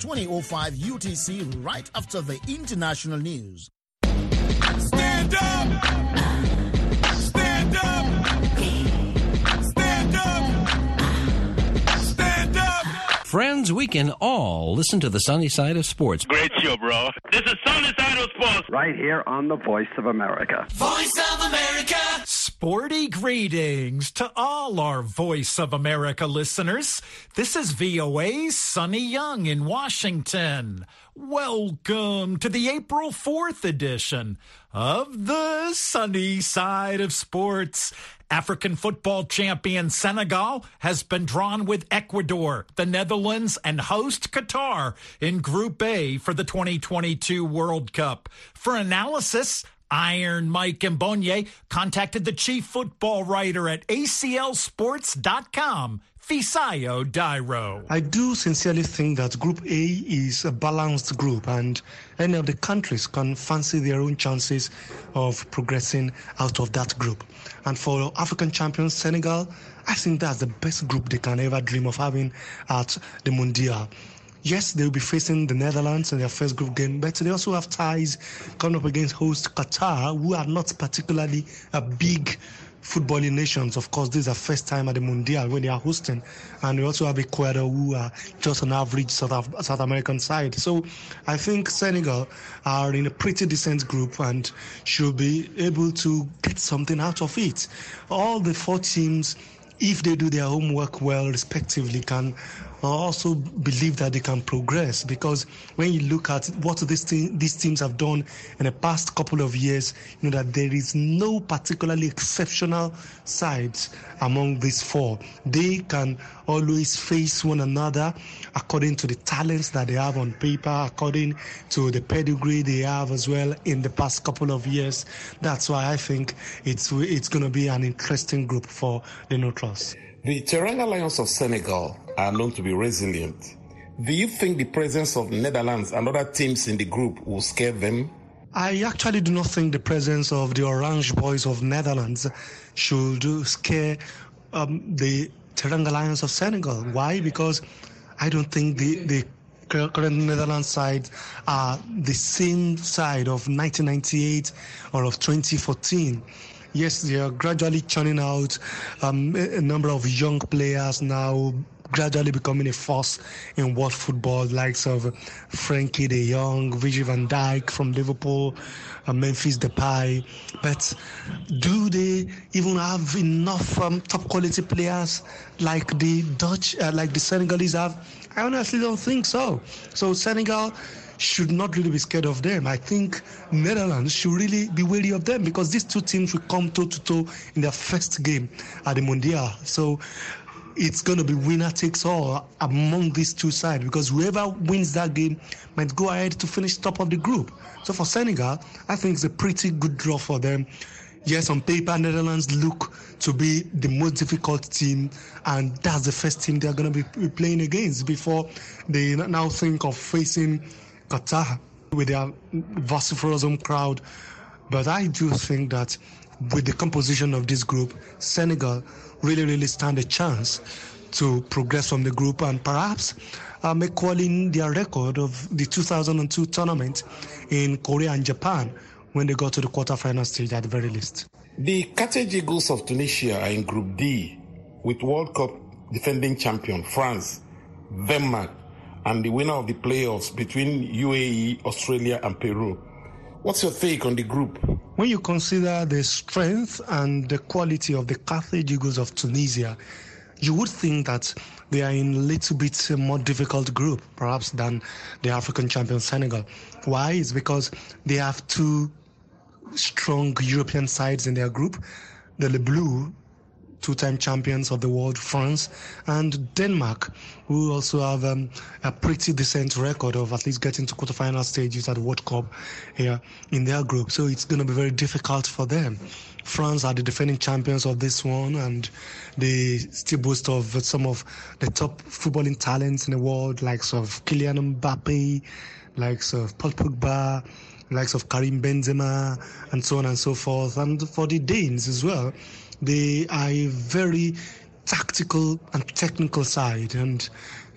20:05 UTC, right after the international news. Stand up! Stand up! Stand up! Stand up! Friends, we can all listen to the Sunny Side of Sports. Great show, bro. This is Sunny Side of Sports. Right here on the Voice of America. Voice of America! Sporty greetings to all our Voice of America listeners. This is VOA's Sunny Young in Washington. Welcome to the April 4th edition of the Sunny Side of Sports. African football champion Senegal has been drawn with Ecuador, the Netherlands, and host Qatar in Group A for the 2022 World Cup. For analysis, Iron Mike Mbonye contacted the chief football writer at ACLsports.com, Fisayo Dairo. I do sincerely think that Group A is a balanced group, and any of the countries can fancy their own chances of progressing out of that group. And for African champions Senegal, I think that's the best group they can ever dream of having at the Mundial. Yes, they'll be facing the Netherlands in their first group game, but they also have ties coming up against host Qatar, who are not particularly a big footballing nations. Of course, this is their first time at the Mundial when they are hosting. And we also have Ecuador, who are just an average South American side. So I think Senegal are in a pretty decent group and should be able to get something out of it. All the four teams, if they do their homework well, respectively, can also believe that they can progress, because when you look at what these teams have done in the past couple of years, you know that there is no particularly exceptional sides among these four. They can always face one another according to the talents that they have on paper, according to the pedigree they have as well in the past couple of years. That's why I think it's going to be an interesting group for the neutrals. The Terrain Alliance of Senegal are known to be resilient. Do you think the presence of Netherlands and other teams in the group will scare them? I actually do not think the presence of the Orange Boys of Netherlands should scare the Terrain Alliance of Senegal. Why? Because I don't think the current Netherlands side are the same side of 1998 or of 2014. Yes, they are gradually churning out a number of young players now, gradually becoming a force in world football, likes of Frankie de Jong, Virgil Van Dyke from Liverpool, Memphis Depay. But do they even have enough top quality players like the Dutch, like the Senegalese have? I honestly don't think so. So Senegal should not really be scared of them. I think Netherlands should really be wary of them, because these two teams will come toe-to-toe in their first game at the Mundial. So it's going to be winner takes all among these two sides, because whoever wins that game might go ahead to finish top of the group. So for Senegal, I think it's a pretty good draw for them. Yes, on paper, Netherlands look to be the most difficult team, and that's the first team they're going to be playing against before they now think of facing Qatar with their vociferous home crowd. But I do think that with the composition of this group, Senegal really stand a chance to progress from the group, and perhaps equaling their record of the 2002 tournament in Korea and Japan when they got to the quarterfinal stage at the very least. The Carthage Eagles of Tunisia are in Group D with World Cup defending champion France, Denmark, and the winner of the playoffs between UAE, Australia, and Peru. What's your take on the group? When you consider the strength and the quality of the Carthage Eagles of Tunisia, you would think that they are in a little bit more difficult group, perhaps, than the African champion Senegal. Why? It's because they have two strong European sides in their group, the Le Bleu, two-time champions of the world, France, and Denmark, who also have a pretty decent record of at least getting to quarterfinal stages at the World Cup here in their group. So it's going to be very difficult for them. France are the defending champions of this one, and they still boast of some of the top footballing talents in the world, likes of Kylian Mbappé, likes of Paul Pogba, likes of Karim Benzema, and so on and so forth. And for the Danes as well, they are a very tactical and technical side, and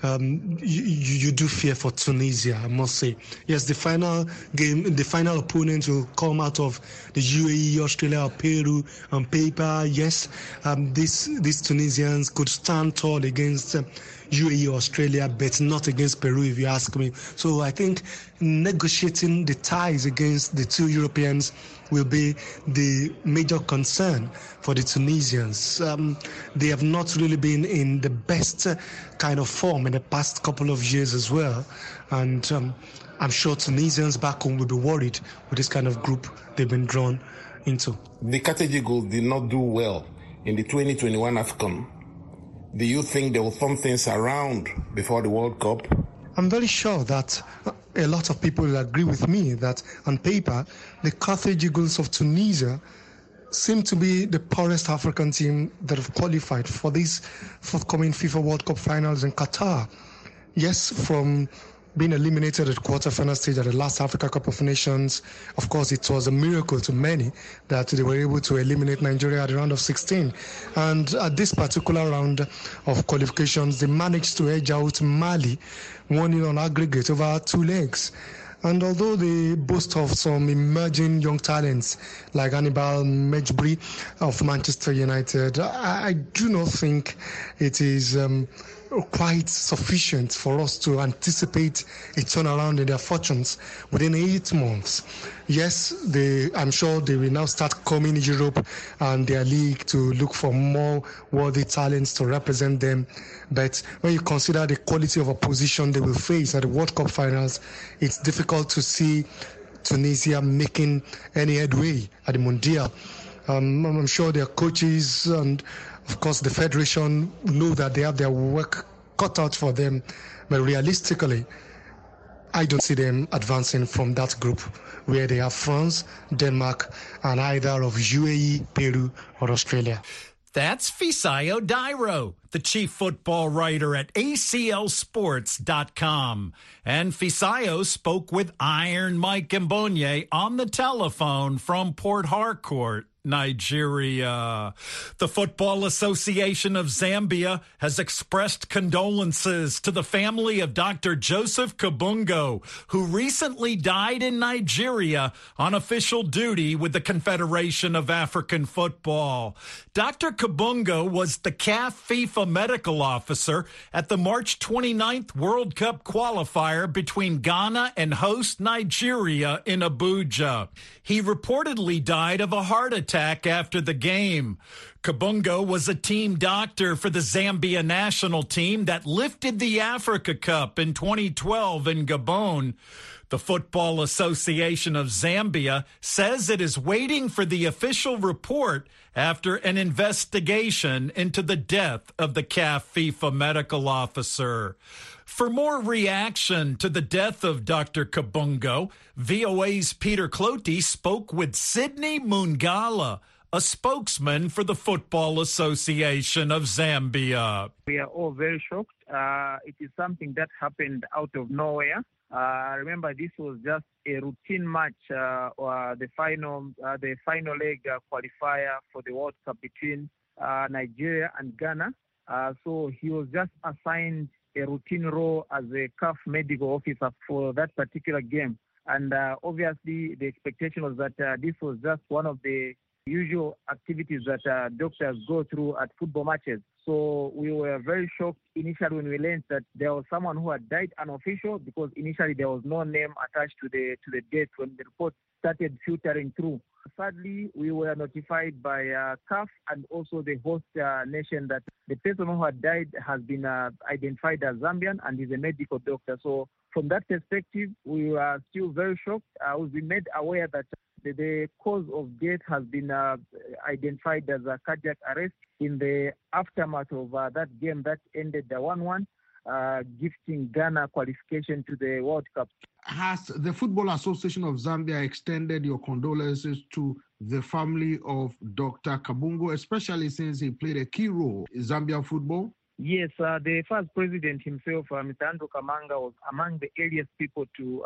you do fear for Tunisia, I must say. Yes, the final game, the final opponents will come out of the UAE, Australia, Peru. On paper, yes, these Tunisians could stand tall against UAE, Australia, but not against Peru, if you ask me. So I think negotiating the ties against the two Europeans will be the major concern for the Tunisians. They have not really been in the best kind of form in the past couple of years as well. And I'm sure Tunisians back home will be worried with this kind of group they've been drawn into. The Katagigul did not do well in the 2021 AFCON. Do you think they will turn things around before the World Cup? I'm very sure that a lot of people will agree with me that on paper, the Carthage Eagles of Tunisia seem to be the poorest African team that have qualified for these forthcoming FIFA World Cup finals in Qatar. Yes, from being eliminated at quarterfinal stage at the last Africa Cup of Nations, of course, it was a miracle to many that they were able to eliminate Nigeria at the round of 16. And at this particular round of qualifications, they managed to edge out Mali, 1-0 on aggregate over two legs. And although they boast of some emerging young talents like Anibal Medjbri of Manchester United, I do not think it is quite sufficient for us to anticipate a turnaround in their fortunes within 8 months. Yes, I'm sure they will now start coming to Europe and their league to look for more worthy talents to represent them. But when you consider the quality of opposition they will face at the World Cup finals, it's difficult to see Tunisia making any headway at the Mundial. I'm sure their coaches and, of course, the Federation know that they have their work cut out for them. But realistically, I don't see them advancing from that group where they have France, Denmark, and either of UAE, Peru, or Australia. That's Fisayo Dairo, the chief football writer at ACLsports.com. And Fisayo spoke with Iron Mike Mbonye on the telephone from Port Harcourt, Nigeria. The Football Association of Zambia has expressed condolences to the family of Dr. Joseph Kabungo, who recently died in Nigeria on official duty with the Confederation of African Football. Dr. Kabungo was the CAF FIFA medical officer at the March 29th World Cup qualifier between Ghana and host Nigeria in Abuja. He reportedly died of a heart attack after the game. Kabungo was a team doctor for the Zambia national team that lifted the Africa Cup in 2012 in Gabon. The Football Association of Zambia says it is waiting for the official report after an investigation into the death of the CAF FIFA medical officer. For more reaction to the death of Dr. Kabungo, VOA's Peter Cloti spoke with Sidney Mungala, a spokesman for the Football Association of Zambia. We are all very shocked. It is something that happened out of nowhere. Remember, this was just a routine match, or the final leg qualifier for the World Cup between Nigeria and Ghana. So he was just assigned a routine role as a CAF medical officer for that particular game. And obviously, the expectation was that this was just one of the usual activities that doctors go through at football matches. So we were very shocked initially when we learned that there was someone who had died unofficial, because initially there was no name attached to the death when the report started filtering through. Sadly, we were notified by CAF and also the host nation that the person who had died has been identified as Zambian and is a medical doctor. So from that perspective, we are still very shocked. We've been made aware that the cause of death has been identified as a cardiac arrest in the aftermath of that game that ended the 1-1, gifting Ghana qualification to the World Cup. Has the Football Association of Zambia extended your condolences to the family of Dr. Kabungo, especially since he played a key role in Zambia football? Yes, the first president himself, Mr. Andrew Kamanga, was among the earliest people to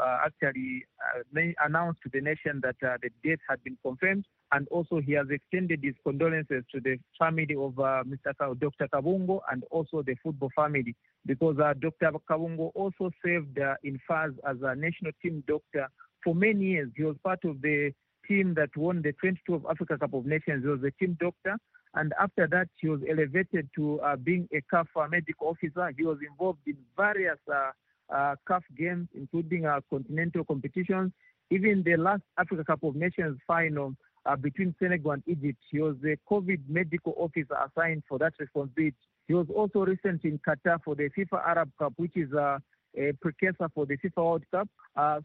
announce to the nation that the death had been confirmed, and also he has extended his condolences to the family of Dr. Kabungo and also the football family, because Dr. Kabungo also served in FAS as a national team doctor for many years. He was part of the team that won the 2012 Africa Cup of Nations. He was the team doctor. And after that, he was elevated to being a CAF medical officer. He was involved in various CAF games, including continental competitions. Even the last Africa Cup of Nations final between Senegal and Egypt, he was the COVID medical officer assigned for that responsibility. He was also recent in Qatar for the FIFA Arab Cup, which is a precursor for the FIFA World Cup.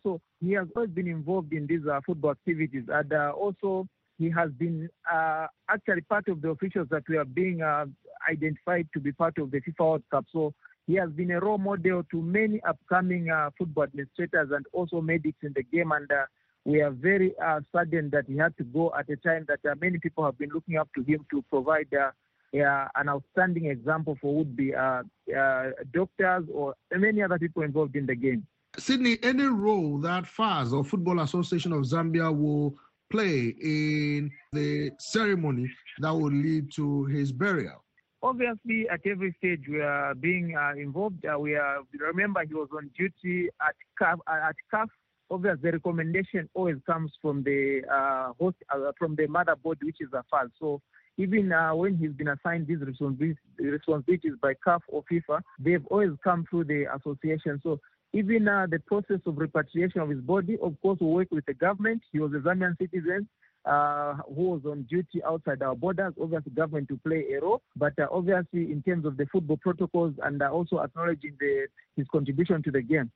So he has always been involved in these football activities. And also, he has been actually part of the officials that were being identified to be part of the FIFA World Cup. So he has been a role model to many upcoming football administrators and also medics in the game. And we are very saddened that he had to go at a time that many people have been looking up to him to provide an outstanding example for would-be doctors or many other people involved in the game. Sydney, any role that FAS or Football Association of Zambia will play in the ceremony that will lead to his burial? Obviously, at every stage we are being involved. Remember, he was on duty at CAF. Obviously, the recommendation always comes from the host, from the mother board, which is AFAS. So even when he's been assigned these responsibilities by CAF or FIFA, they've always come through the association. So even the process of repatriation of his body, of course, we work with the government. He was a Zambian citizen who was on duty outside our borders. Obviously, government to play a role, but obviously, in terms of the football protocols and also acknowledging his contribution to the game,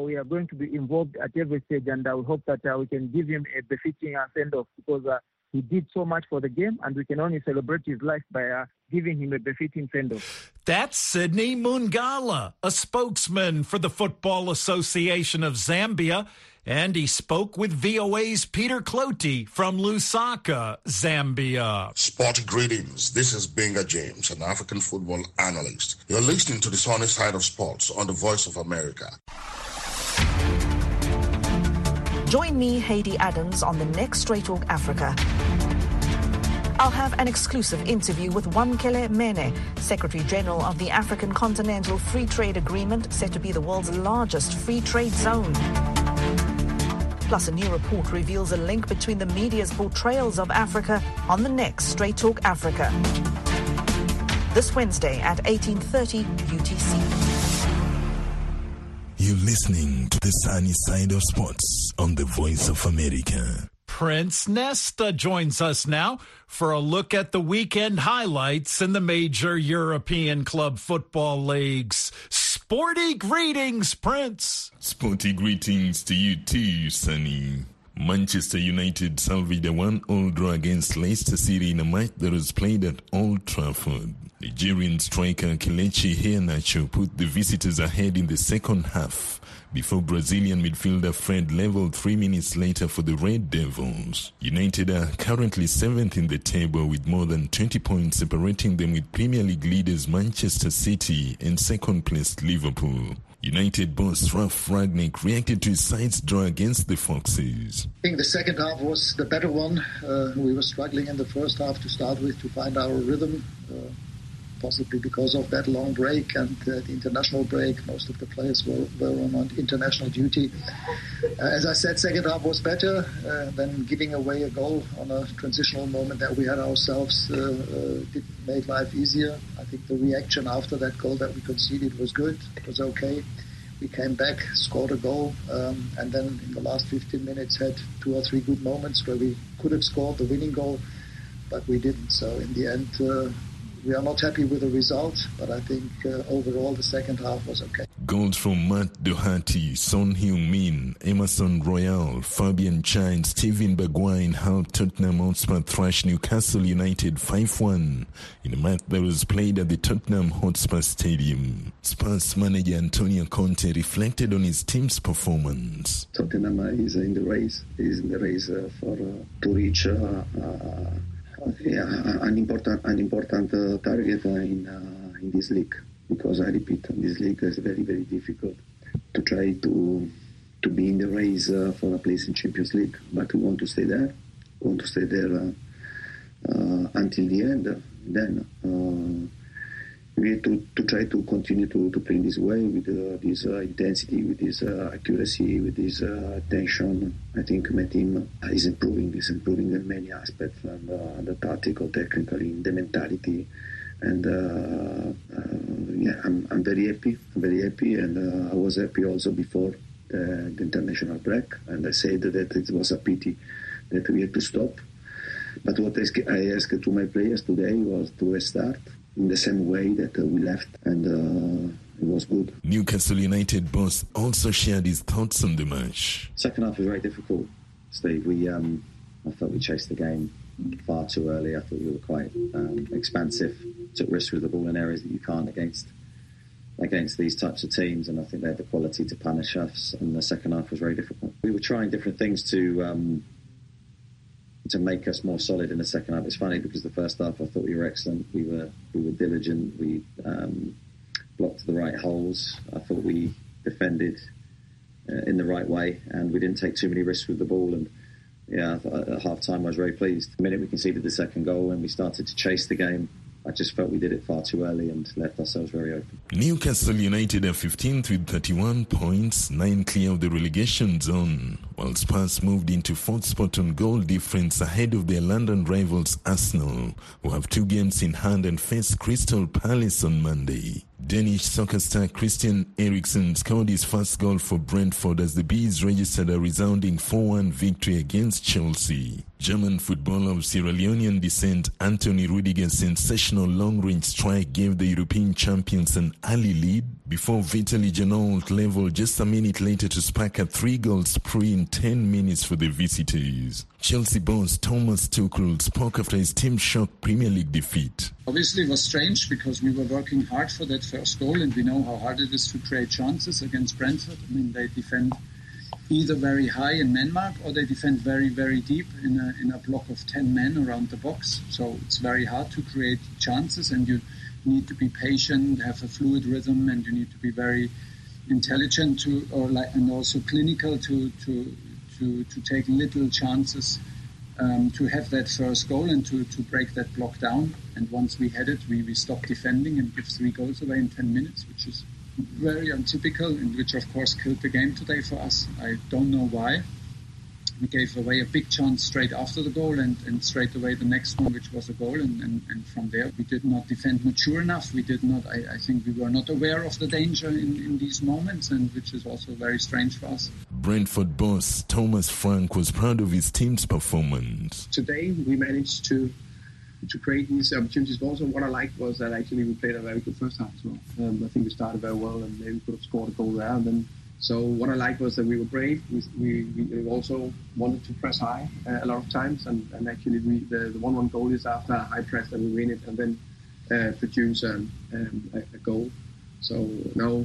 we are going to be involved at every stage, and we hope that we can give him a befitting send-off, because he did so much for the game, and we can only celebrate his life by giving him a befitting send-off. That's Sidney Mungala, a spokesman for the Football Association of Zambia, and he spoke with VOA's Peter Cloti from Lusaka, Zambia. Sport greetings. This is Binga James, an African football analyst. You're listening to The Sunny Side of Sports on The Voice of America. Join me, Hayley Adams, on the next Straight Talk Africa. I'll have an exclusive interview with Wamkele Mene, Secretary-General of the African Continental Free Trade Agreement, set to be the world's largest free trade zone. Plus, a new report reveals a link between the media's portrayals of Africa on the next Straight Talk Africa. This Wednesday at 18:30 UTC. You're listening to The Sunny Side of Sports on The Voice of America. Prince Nesta joins us now for a look at the weekend highlights in the major European club football leagues. Sporty greetings, Prince. Sporty greetings to you too, Sunny. Manchester United salvaged a 1-1 draw against Leicester City in a match that was played at Old Trafford. Nigerian striker Kelechi Iheanacho put the visitors ahead in the second half before Brazilian midfielder Fred levelled 3 minutes later for the Red Devils. United are currently 7th in the table with more than 20 points separating them with Premier League leaders Manchester City and second-placed Liverpool. United boss Ralf Rangnick reacted to his side's draw against the Foxes. I think the second half was the better one. We were struggling in the first half to start with to find our rhythm, possibly because of that long break and the international break. Most of the players were on international duty. As I said, second half was better than giving away a goal on a transitional moment that we had ourselves. It made life easier. I think the reaction after that goal that we conceded was good. It was okay. We came back, scored a goal, and then in the last 15 minutes had two or three good moments where we could have scored the winning goal, but we didn't. So in the end, we are not happy with the result, but I think overall the second half was okay. Goals from Matt Doherty, Son Heung-min, Emerson Royal, Fabian Chan, Steven Bergwijn helped Tottenham Hotspur thrash Newcastle United 5-1 in a match that was played at the Tottenham Hotspur Stadium. Spurs manager Antonio Conte reflected on his team's performance. Tottenham is in the race. Is in the race to reach. An important target in this league. because I repeat, this league is very, very difficult to try to be in the race for a place in Champions League. But we want to stay there. We want to stay there until the end. Then we have to try to continue to play in this way with this intensity, with this accuracy, with this attention. I think my team is improving. It's improving in many aspects, and the tactical, technically, the mentality. And I'm very happy. I'm very happy, and I was happy also before the international break. And I said that it was a pity that we had to stop. But what I asked to my players today was to restart in the same way that we left, and it was good. Newcastle United boss also shared his thoughts on the match. Second half was very difficult, Steve. I thought we chased the game far too early. I thought we were quite expansive, took risks with the ball in areas that you can't against these types of teams, and I think they had the quality to punish us, and the second half was very difficult. We were trying different things to make us more solid in the second half. It's funny because the first half I thought we were excellent. We were diligent. We blocked the right holes. I thought we defended in the right way, and we didn't take too many risks with the ball. And yeah, at half time I was very pleased. The minute we conceded the second goal and we started to chase the game, I just felt we did it far too early and left ourselves very open. Newcastle United are 15th with 31 points, 9 clear of the relegation zone, while Spurs moved into 4th spot on goal difference ahead of their London rivals Arsenal, who have 2 games in hand and face Crystal Palace on Monday. Danish soccer star Christian Eriksen scored his first goal for Brentford as the Bees registered a resounding 4-1 victory against Chelsea. German footballer of Sierra Leonean descent Anthony Rudiger's sensational long-range strike gave the European champions an early lead before Vitaly Jankto leveled just a minute later to spark a 3-goal spree in 10 minutes for the visitors. Chelsea boss Thomas Tuchel spoke after his team's shocked Premier League defeat. Obviously it was strange because we were working hard for that first goal, and we know how hard it is to create chances against Brentford. I mean, they defend either very high in man mark or they defend very, very deep in a block of 10 men around the box. So it's very hard to create chances, and you need to be patient, have a fluid rhythm, and you need to be very intelligent and also clinical to take little chances to have that first goal and to break that block down. And once we had it, we stopped defending and give 3 goals away in 10 minutes, which is very untypical, and which of course killed the game today for us. I don't know why. We gave away a big chance straight after the goal and straight away the next one, which was a goal. And from there, we did not defend mature enough. We did not, I think we were not aware of the danger in these moments, and which is also very strange for us. Brentford boss Thomas Frank was proud of his team's performance. Today, we managed to create these opportunities, but also what I liked was that actually we played a very good first half as well. I think we started very well, and maybe we could have scored a goal there. And then, so what I liked was that we were brave. We also wanted to press high a lot of times, and actually the 1-1 goal is after a high press that we win it and then produce a goal. So now,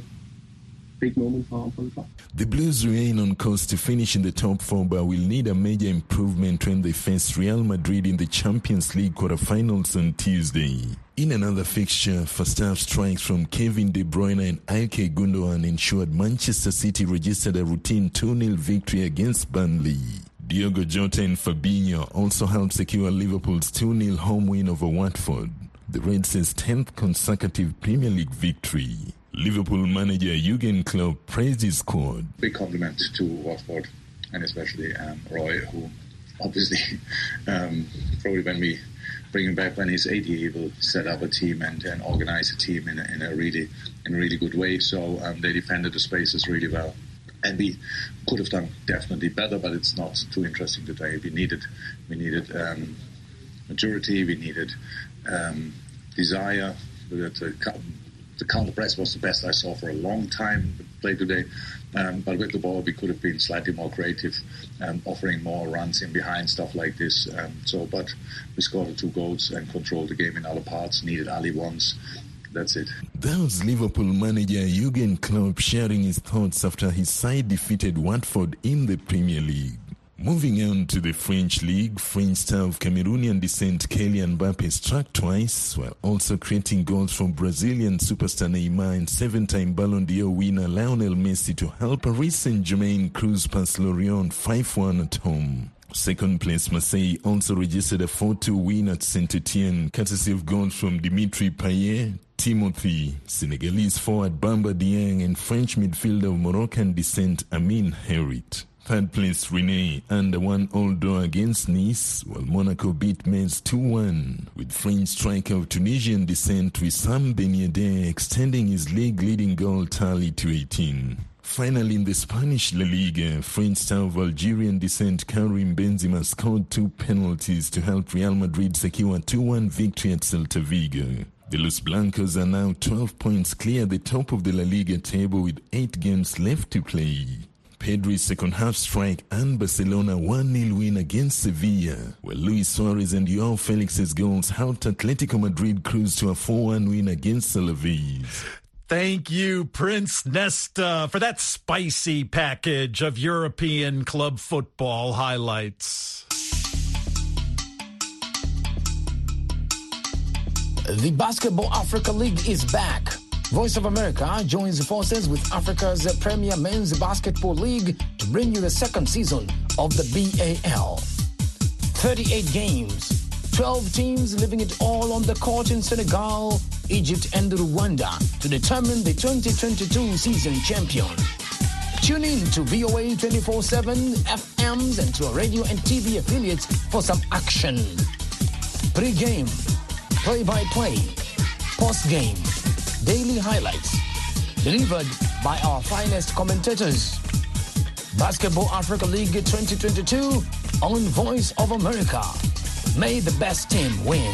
big moment for the club. The Blues remain on course to finish in the top 4, but will need a major improvement when they face Real Madrid in the Champions League quarterfinals on Tuesday. In another fixture, first-half strikes from Kevin De Bruyne and İlkay Gündoğan ensured Manchester City registered a routine 2-0 victory against Burnley. Diogo Jota and Fabinho also helped secure Liverpool's 2-0 home win over Watford, the Reds' 10th consecutive Premier League victory. Liverpool manager Jürgen Klopp praised his squad. Big compliment to Watford, and especially Roy, who obviously probably when we bring him back when he's 80, he will set up a team and organize a team in a really good way. So they defended the spaces really well. And we could have done definitely better, but it's not too interesting today. We needed maturity, we needed desire. The counter-press was the best I saw for a long time play today. But with the ball, we could have been slightly more creative, offering more runs in behind, stuff like this. But we scored the 2 goals and controlled the game in other parts, needed Ali once. That's it. That was Liverpool manager Jürgen Klopp sharing his thoughts after his side defeated Watford in the Premier League. Moving on to the French league, French star of Cameroonian descent Kylian Mbappé struck twice while also creating goals from Brazilian superstar Neymar and seven-time Ballon d'Or winner Lionel Messi to help Paris Saint-Germain cruise past Lorient 5-1 at home. Second place Marseille also registered a 4-2 win at Saint-Etienne, courtesy of goals from Dimitri Payet, Timothy, Senegalese forward Bamba Dieng and French midfielder of Moroccan descent Amin Herit. Third place Rennes under 1-1 draw against Nice, while Monaco beat Metz 2-1, with French striker of Tunisian descent Wissam Ben Yedder extending his league-leading goal tally to 18. Finally, in the Spanish La Liga, French star of Algerian descent Karim Benzema scored two penalties to help Real Madrid secure a 2-1 victory at Celta Vigo. The Los Blancos are now 12 points clear the top of the La Liga table with 8 games left to play. Pedri's second-half strike and Barcelona 1-0 win against Sevilla, where Luis Suarez and Joao Felix's goals helped Atletico Madrid cruise to a 4-1 win against Alaves. Thank you, Prince Nesta, for that spicy package of European club football highlights. The Basketball Africa League is back. Voice of America joins forces with Africa's premier men's basketball league to bring you the second season of the BAL. 38 games, 12 teams leaving it all on the court in Senegal, Egypt and Rwanda to determine the 2022 season champion. Tune in to VOA 24/7, FMs and to our radio and TV affiliates for some action. Pre-game, play-by-play, post-game, daily highlights delivered by our finest commentators. Basketball Africa League 2022 on Voice of America. May the best team win.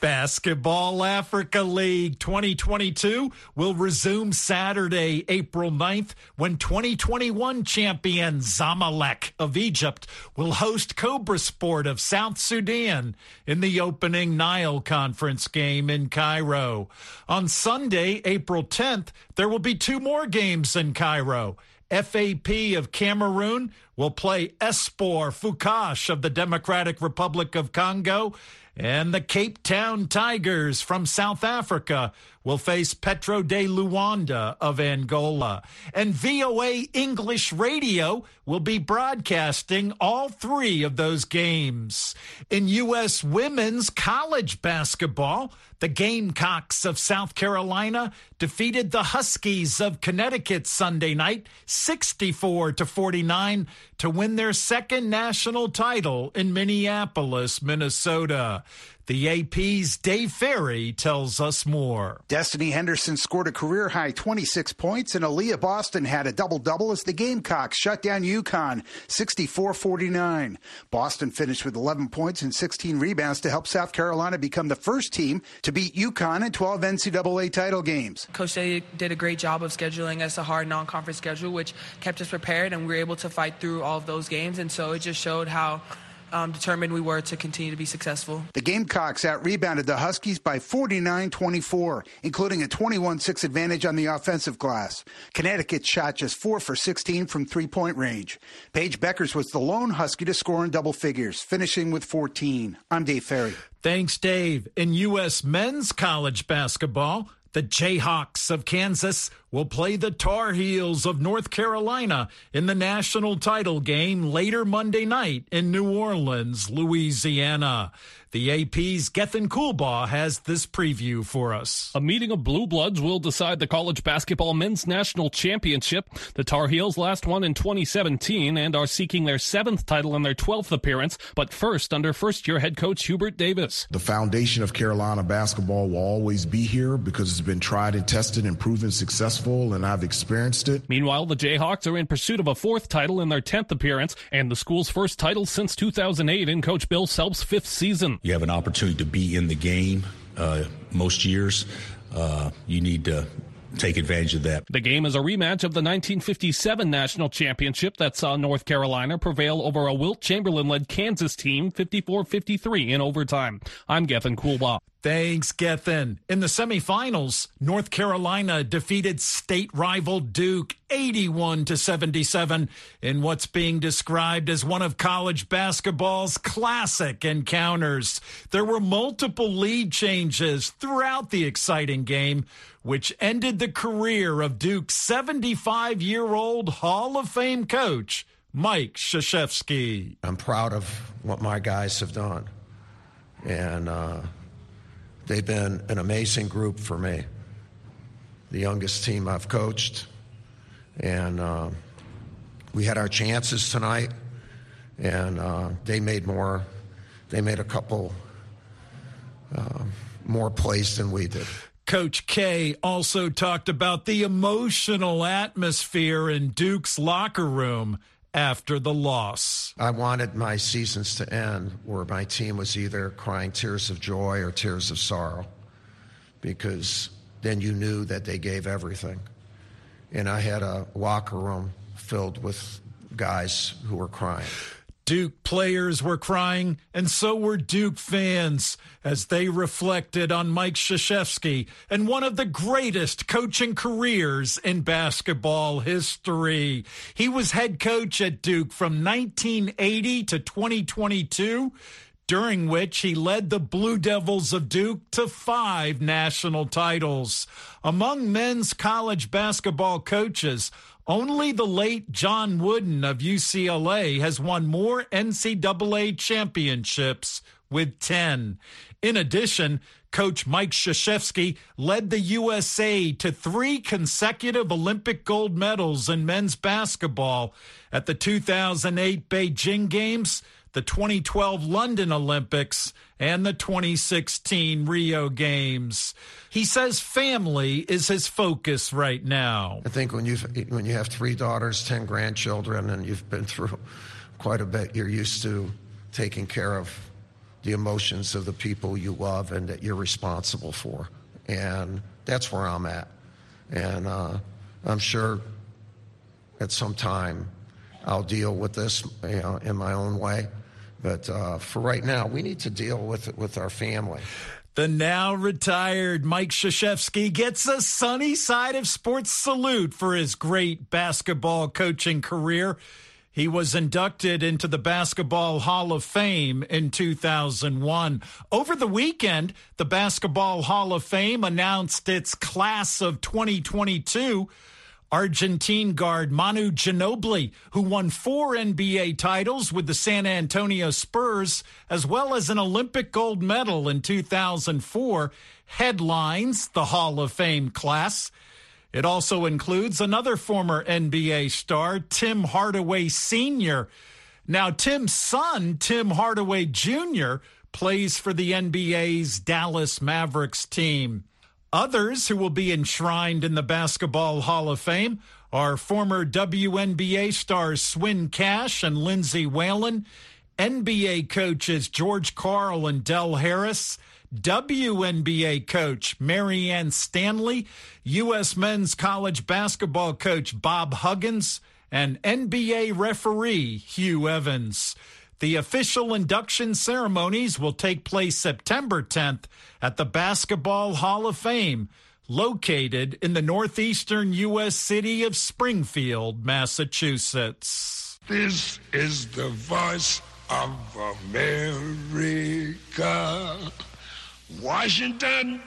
Basketball Africa League 2022 will resume Saturday, April 9th, when 2021 champion Zamalek of Egypt will host Cobra Sport of South Sudan in the opening Nile Conference game in Cairo. On Sunday, April 10th, there will be two more games in Cairo. FAP of Cameroon will play Espoir Fukash of the Democratic Republic of Congo, and the Cape Town Tigers from South Africa will face Petro de Luanda of Angola. And VOA English Radio will be broadcasting all three of those games. In U.S. women's college basketball, the Gamecocks of South Carolina defeated the Huskies of Connecticut Sunday night, 64-49, to win their second national title in Minneapolis, Minnesota. The AP's Dave Ferry tells us more. Destiny Henderson scored a career-high 26 points, and Aaliyah Boston had a double-double as the Gamecocks shut down UConn, 64-49. Boston finished with 11 points and 16 rebounds to help South Carolina become the first team to beat UConn in 12 NCAA title games. Coach Day did a great job of scheduling us a hard non-conference schedule, which kept us prepared, and we were able to fight through all of those games, and so it just showed how determined we were to continue to be successful. The Gamecocks out-rebounded the Huskies by 49-24, including a 21-6 advantage on the offensive glass. Connecticut shot just 4 for 16 from three-point range. Paige Beckers was the lone Husky to score in double figures, finishing with 14. I'm Dave Ferry. Thanks, Dave. In U.S. men's college basketball, the Jayhawks of Kansas will play the Tar Heels of North Carolina in the national title game later Monday night in New Orleans, Louisiana. The AP's Gethin Coolbaugh has this preview for us. A meeting of Blue Bloods will decide the college basketball men's national championship. The Tar Heels last won in 2017 and are seeking their seventh title and their 12th appearance, but first under first-year head coach Hubert Davis. The foundation of Carolina basketball will always be here because it's been tried and tested and proven successful, and I've experienced it. Meanwhile, the Jayhawks are in pursuit of a fourth title in their 10th appearance and the school's first title since 2008 in Coach Bill Self's fifth season. You have an opportunity to be in the game most years. You need to take advantage of that. The game is a rematch of the 1957 national championship that saw North Carolina prevail over a Wilt Chamberlain-led Kansas team 54-53 in overtime. I'm Gethin Coolbaugh. Thanks, Gethin. In the semifinals, North Carolina defeated state rival Duke 81-77 in what's being described as one of college basketball's classic encounters. There were multiple lead changes throughout the exciting game, which ended the career of Duke's 75-year-old Hall of Fame coach, Mike Krzyzewski. I'm proud of what my guys have done, and they've been an amazing group for me. The youngest team I've coached, and we had our chances tonight, and they made more. They made a couple more plays than we did. Coach K also talked about the emotional atmosphere in Duke's locker room after the loss. I wanted my seasons to end where my team was either crying tears of joy or tears of sorrow, because then you knew that they gave everything. And I had a locker room filled with guys who were crying. Duke players were crying, and so were Duke fans as they reflected on Mike Krzyzewski and one of the greatest coaching careers in basketball history. He was head coach at Duke from 1980 to 2022, during which he led the Blue Devils of Duke to 5 national titles. Among men's college basketball coaches, only the late John Wooden of UCLA has won more NCAA championships with 10. In addition, Coach Mike Krzyzewski led the USA to 3 consecutive Olympic gold medals in men's basketball at the 2008 Beijing Games, the 2012 London Olympics, and the 2016 Rio Games. He says family is his focus right now. I think when you have 3 daughters, 10 grandchildren, and you've been through quite a bit, you're used to taking care of the emotions of the people you love and that you're responsible for. And that's where I'm at. And I'm sure at some time I'll deal with this, you know, in my own way. But for right now, we need to deal with it with our family. The now retired Mike Krzyzewski gets a sunny side of sports salute for his great basketball coaching career. He was inducted into the Basketball Hall of Fame in 2001. Over the weekend, the Basketball Hall of Fame announced its class of 2022. Argentine guard Manu Ginobili, who won 4 NBA titles with the San Antonio Spurs, as well as an Olympic gold medal in 2004, headlines the Hall of Fame class. It also includes another former NBA star, Tim Hardaway Sr. Now, Tim's son, Tim Hardaway Jr., plays for the NBA's Dallas Mavericks team. Others who will be enshrined in the Basketball Hall of Fame are former WNBA stars Swin Cash and Lindsey Whalen, NBA coaches George Karl and Del Harris, WNBA coach Marianne Stanley, U.S. men's college basketball coach Bob Huggins, and NBA referee Hugh Evans. The official induction ceremonies will take place September 10th at the Basketball Hall of Fame, located in the northeastern U.S. city of Springfield, Massachusetts. This is the voice of America. Washington,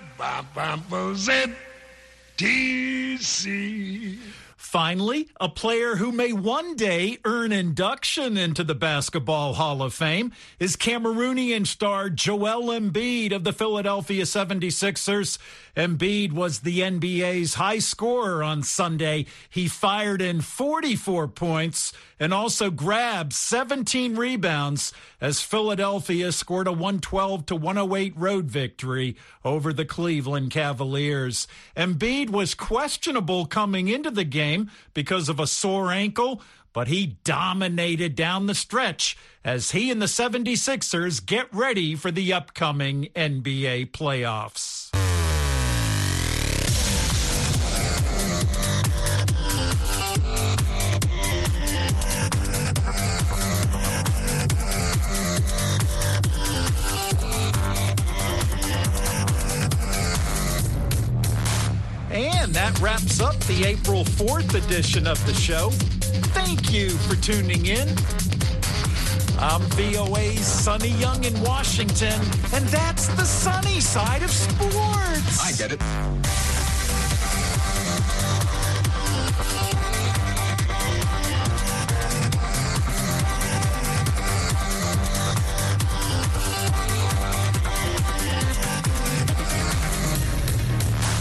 D.C. Finally, a player who may one day earn induction into the Basketball Hall of Fame is Cameroonian star Joel Embiid of the Philadelphia 76ers. Embiid was the NBA's high scorer on Sunday. He fired in 44 points and also grabbed 17 rebounds as Philadelphia scored a 112-108 road victory over the Cleveland Cavaliers. Embiid was questionable coming into the game because of a sore ankle, but he dominated down the stretch as he and the 76ers get ready for the upcoming NBA playoffs. And that wraps up the April 4th edition of the show. Thank you for tuning in. I'm VOA's Sonny Young in Washington, and that's the sunny side of sports. I get it.